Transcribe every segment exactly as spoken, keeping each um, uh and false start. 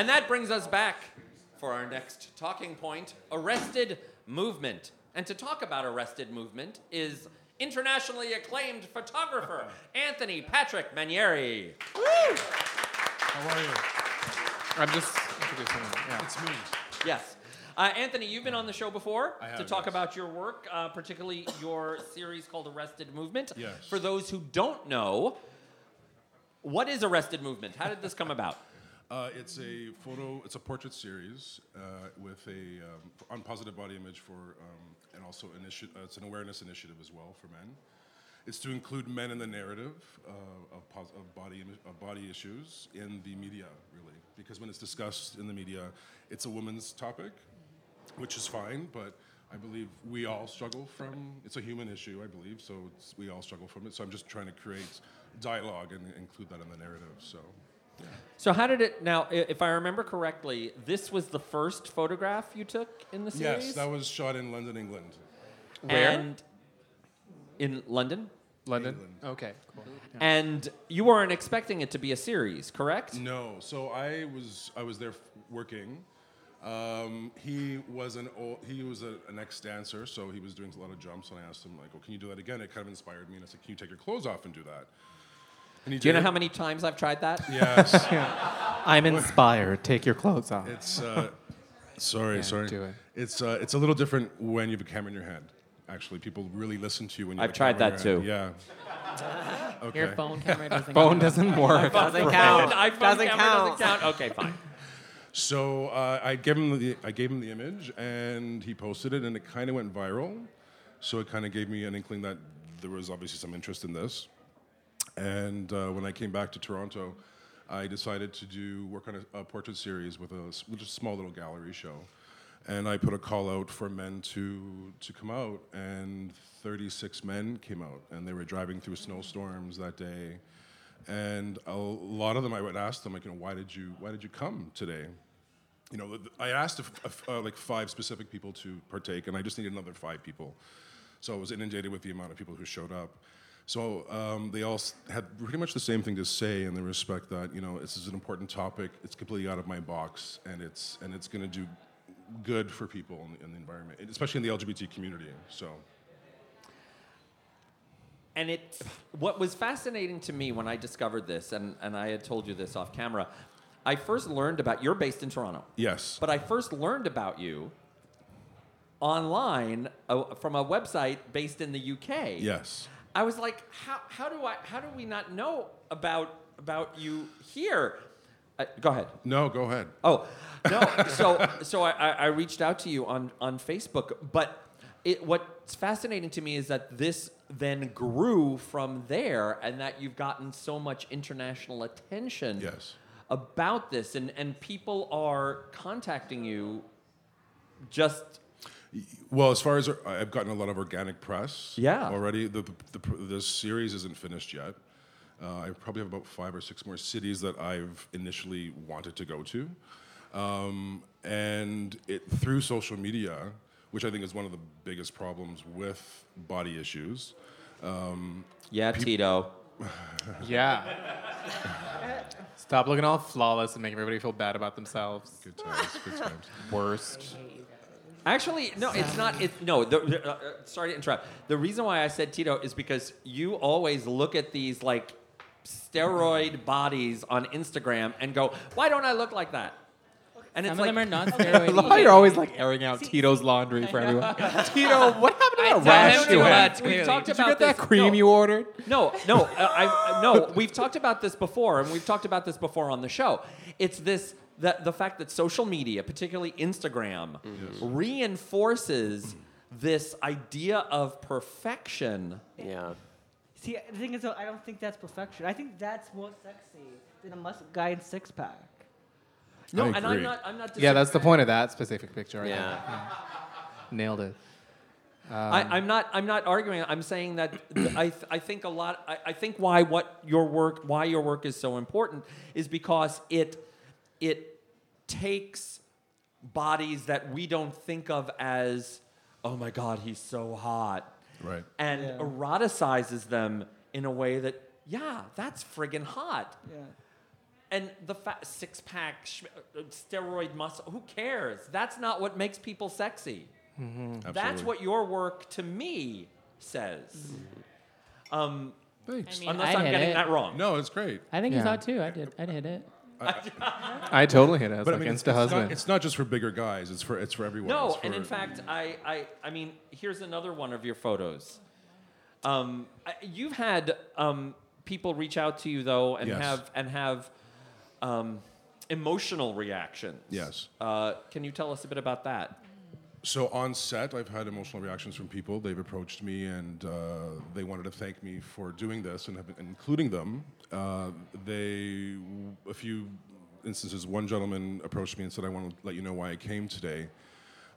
And that brings us back for our next talking point, Arrested Movement. And to talk about Arrested Movement is internationally acclaimed photographer, Anthony Patrick Manieri. Woo! How are you? I'm just introducing him. Yeah. It's me. Yes. Uh, Anthony, you've been on the show before I have, to talk yes. about your work, uh, particularly your series called Arrested Movement. Yes. For those who don't know, what is Arrested Movement? How did this come about? Uh, it's a photo, it's a portrait series uh, with a um, on positive body image for, um, and also initi- uh, it's an awareness initiative as well for men. It's to include men in the narrative uh, of, pos- of body imi- of body issues in the media, really, because when it's discussed in the media, it's a woman's topic, which is fine, but I believe we all struggle from, it's a human issue, I believe, so it's, we all struggle from it, so I'm just trying to create dialogue and include that in the narrative, so. Yeah. So how did it, now, if I remember correctly, this was the first photograph you took in the series? Yes, that was shot in London, England. Where? And in London? London. England. Okay, cool. Yeah. And you weren't expecting it to be a series, correct? No, so I was I was there f- working. Um, he was an old, he was a, an ex-dancer, so he was doing a lot of jumps, and I asked him, like, well, can you do that again? It kind of inspired me, and I said, can you take your clothes off and do that? Do you know it? How many times I've tried that? Yes. Yeah. I'm inspired. Take your clothes off. It's uh, sorry, yeah, sorry. Do it. It's uh, it's a little different when you have a camera in your hand. Actually, people really listen to you when you. I've have a tried that too. Hand. Yeah. Okay. Your phone camera doesn't. Phone count. Doesn't work. Doesn't right. count. iPhone doesn't camera count. Doesn't count. Okay, fine. So uh, I gave him the I gave him the image, and he posted it, and it kind of went viral. So it kind of gave me an inkling that there was obviously some interest in this. And uh, when I came back to Toronto, I decided to do work on a, a portrait series with a, with a small little gallery show. And I put a call out for men to to come out, and thirty-six men came out. And they were driving through snowstorms that day. And a lot of them, I would ask them, like, you know, why did you why did you come today? You know, I asked if, if, uh, like five specific people to partake, and I just needed another five people. So I was inundated with the amount of people who showed up. So um, they all had pretty much the same thing to say in the respect that, you know, this is an important topic, it's completely out of my box, and it's and it's going to do good for people in the, in the environment, especially in the L G B T community, so. And it, what was fascinating to me when I discovered this, and, and I had told you this off camera, I first learned about, you're based in Toronto. Yes. But I first learned about you online uh, from a website based in the U K. Yes. I was like, how how do I how do we not know about about you here? Uh, go ahead. No, go ahead. Oh, no. so so I, I reached out to you on, on Facebook, but it, what's fascinating to me is that this then grew from there, and that you've gotten so much international attention yes. about this, and, and people are contacting you just. Well, as far as I've gotten a lot of organic press yeah. already. The, the, the the series isn't finished yet. Uh, I probably have about five or six more cities that I've initially wanted to go to, um, and it through social media, which I think is one of the biggest problems with body issues. Um, yeah, pe- Tito. Yeah. Stop looking all flawless and make everybody feel bad about themselves. Good times. Good times. Worst. Actually, no, it's not. It, no, the, the, uh, sorry to interrupt. The reason why I said Tito is because you always look at these, like, steroid bodies on Instagram and go, why don't I look like that? And it's Some like, of them are not steroid. You're always, like, airing out See, Tito's laundry for everyone. Tito, what happened to that rash you had? We've talked Did about you get this. That cream no, you ordered? No, no. uh, I, uh, no, we've talked about this before, and we've talked about this before on the show. It's this... The, the fact that social media, particularly Instagram, mm-hmm. yes. reinforces this idea of perfection. Yeah. See, the thing is, though, I don't think that's perfection. I think that's more sexy than a mus- guy in six pack. No, and I'm not. I'm not. Yeah, that's the point of that specific picture. Right yeah. There. yeah. Nailed it. Um, I, I'm not. I'm not arguing. I'm saying that I. Th- I think a lot. I, I think why what your work, why your work is so important, is because it. It takes bodies that we don't think of as, oh my God, he's so hot. Right. And yeah. eroticizes them in a way that, yeah, that's friggin' hot. Yeah. And the fa- six pack, sh- steroid muscle, who cares? That's not what makes people sexy. Mm-hmm. That's what your work to me says. Mm-hmm. Um, Thanks. I mean, unless I I'm getting it. that wrong. No, it's great. I think yeah. you thought too. I did. I hit it. I, I totally hit it. I was but like, I mean, it's, it's husband. Not, it's not just for bigger guys. It's for it's for everyone. No, for, and in fact, I, I I mean, here's another one of your photos. Um, I, you've had um, people reach out to you though, and yes. have and have um, emotional reactions. Yes. Uh, can you tell us a bit about that? So on set, I've had emotional reactions from people. They've approached me and uh, they wanted to thank me for doing this and have been including them. Uh, they, a few instances, one gentleman approached me and said, I want to let you know why I came today.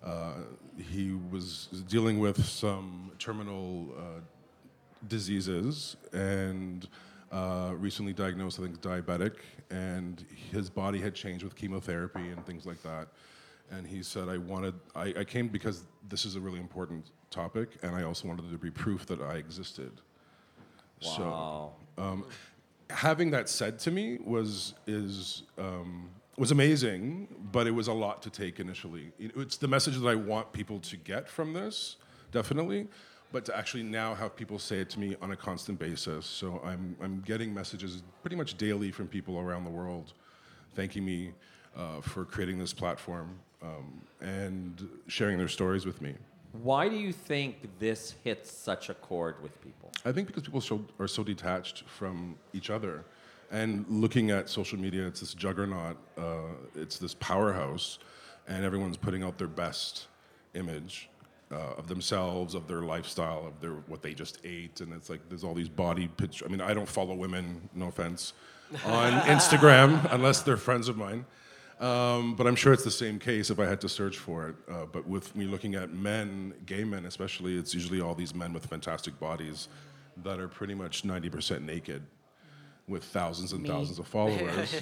Uh, he was dealing with some terminal uh, diseases and uh, recently diagnosed, I think, diabetic. And his body had changed with chemotherapy and things like that. And he said, I wanted, I, I came because this is a really important topic, and I also wanted there to be proof that I existed. Wow. So um, having that said to me was is um, was amazing, but it was a lot to take initially. It's the message that I want people to get from this, definitely, but to actually now have people say it to me on a constant basis. So I'm I'm getting messages pretty much daily from people around the world thanking me uh, for creating this platform. Um, and sharing their stories with me. Why do you think this hits such a chord with people? I think because people so, are so detached from each other. And looking at social media, it's this juggernaut, uh, it's this powerhouse, and everyone's putting out their best image uh, of themselves, of their lifestyle, of their what they just ate, and it's like there's all these body pictures. I mean, I don't follow women, no offense, on Instagram, unless they're friends of mine. Um, but I'm sure it's the same case if I had to search for it. Uh, but with me looking at men, gay men especially, it's usually all these men with fantastic bodies that are pretty much ninety percent naked with thousands and me. thousands of followers,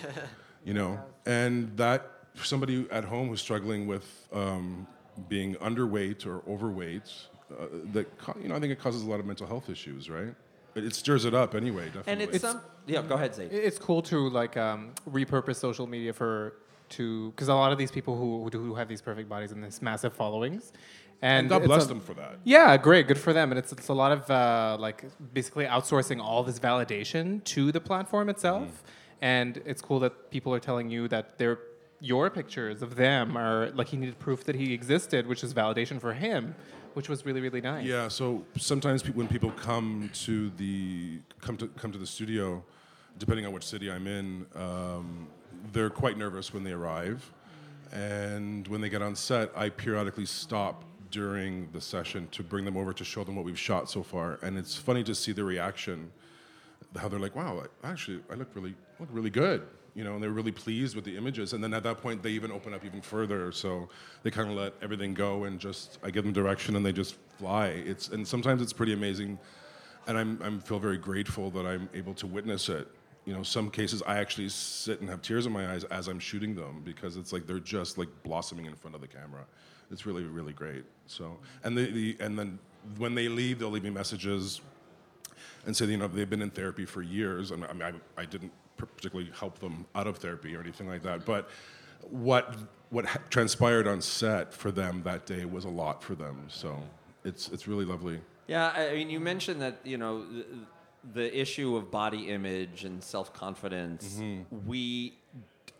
you know. And that, somebody at home who's struggling with um, being underweight or overweight, uh, that you know, I think it causes a lot of mental health issues, right? It stirs it up anyway, definitely. And it's, it's um, yeah, go ahead, Zaid. It's cool to like um, repurpose social media for. Because a lot of these people who, who have these perfect bodies and these massive followings. And, and God bless a, them for that. Yeah, great. Good for them. And it's, it's a lot of uh, like basically outsourcing all this validation to the platform itself. Mm. And it's cool that people are telling you that they're, your pictures of them are like he needed proof that he existed, which is validation for him, which was really, really nice. Yeah, so sometimes pe- when people come to the come to, come to the studio, depending on which city I'm in, um, they're quite nervous when they arrive. And when they get on set, I periodically stop during the session to bring them over to show them what we've shot so far. And it's funny to see the reaction, how they're like, wow, actually, I look really look really good. You know, and they're really pleased with the images. And then at that point, they even open up even further. So they kind of let everything go and just, I give them direction and they just fly. It's and sometimes it's pretty amazing. And I'm, I'm feel very grateful that I'm able to witness it. You know, some cases I actually sit and have tears in my eyes as I'm shooting them because it's like they're just like blossoming in front of the camera. It's really, really great. So, and the, the and then when they leave, they'll leave me messages and say, you know, they've been in therapy for years. I mean, I, I didn't particularly help them out of therapy or anything like that. But what what transpired on set for them that day was a lot for them. So it's it's really lovely. Yeah, I mean, you mentioned that, you know. Th- The issue of body image and self-confidence, mm-hmm. we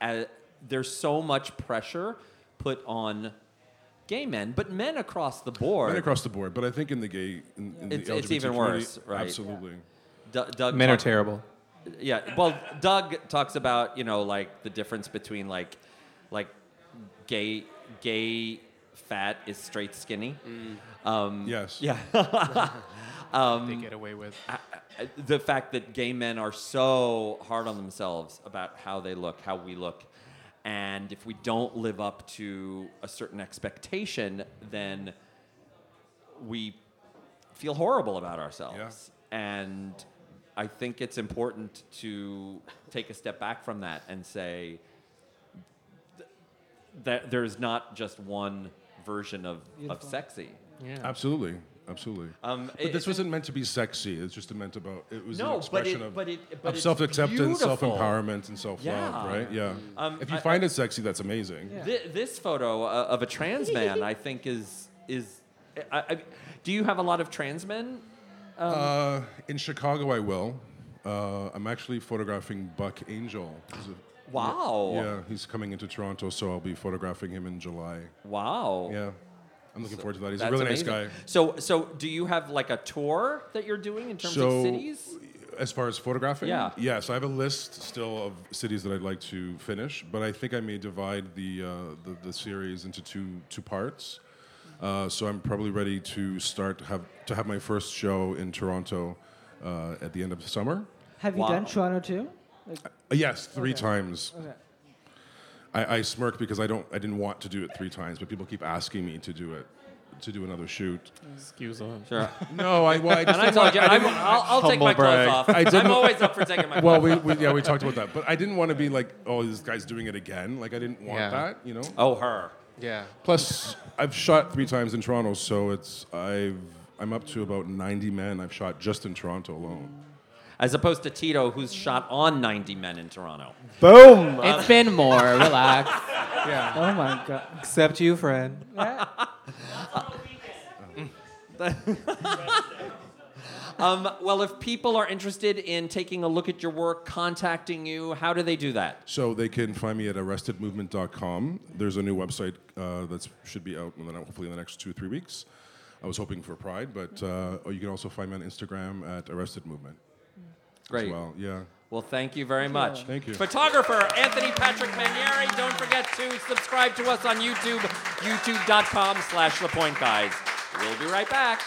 uh, there's so much pressure put on gay men, but men across the board. Men across the board, but I think in the gay, in, in it's, the L G B T it's even worse, right? Absolutely. Yeah. D- Doug men talk, are terrible. Yeah, well, Doug talks about you know like the difference between like like gay gay fat is straight skinny. Mm. Um, yes. Yeah. um, they get away with. I, The fact that gay men are so hard on themselves about how they look, how we look, and if we don't live up to a certain expectation, then we feel horrible about ourselves. Yeah. And I think it's important to take a step back from that and say th- that there's not just one version of, of sexy. Yeah. Absolutely. absolutely. Um, but it, this wasn't meant to be sexy. It's just meant about it was no, an expression but it, of, but it, but of self-acceptance, beautiful. self-empowerment, and self-love, yeah. right? Yeah. Um, if you I, find I, it sexy, that's amazing. Yeah. Th- this photo uh, of a trans man, I think, is is. I, I, do you have a lot of trans men? Um, uh, in Chicago, I will. Uh, I'm actually photographing Buck Angel. Wow. Yeah, he's coming into Toronto, so I'll be photographing him in July. Wow. Yeah. I'm looking so forward to that. He's a really amazing. nice guy. So so do you have like a tour that you're doing in terms so, of cities? As far as photographing? Yeah. Yeah, so I have a list still of cities that I'd like to finish, but I think I may divide the uh, the, the series into two two parts. Uh, so I'm probably ready to start have to have my first show in Toronto uh, at the end of the summer. Have wow. you done Toronto too? Like, uh, yes, three okay. times. Okay. I, I smirk because I don't. I didn't want to do it three times, but people keep asking me to do it, to do another shoot. Excuse me. Sure. No, I. Well, I just and I told you, I I'll, I'll take my brag. clothes off. I didn't, I'm always up for taking my well, clothes off. Well, we, yeah, we talked about that, but I didn't want to be like, oh, this guy's doing it again. Like I didn't want yeah. that, you know. Oh, her. Yeah. Plus, I've shot three times in Toronto, so it's I've I'm up to about ninety men I've shot just in Toronto alone. As opposed to Tito, who's shot on ninety men in Toronto. Boom! Um, it's been more. Relax. Yeah. Oh, my God. Except you, friend. Yeah. um, well, if people are interested in taking a look at your work, contacting you, how do they do that? So they can find me at arrested movement dot com. There's a new website uh, that should be out in the, hopefully in the next two, three weeks. I was hoping for Pride, but uh, you can also find me on Instagram at Arrested Movement. Great. Well, yeah. Well, thank you very much. Yeah. Thank you. Photographer Anthony Patrick Manieri. Don't forget to subscribe to us on YouTube, youtube dot com slash the point guys. We'll be right back.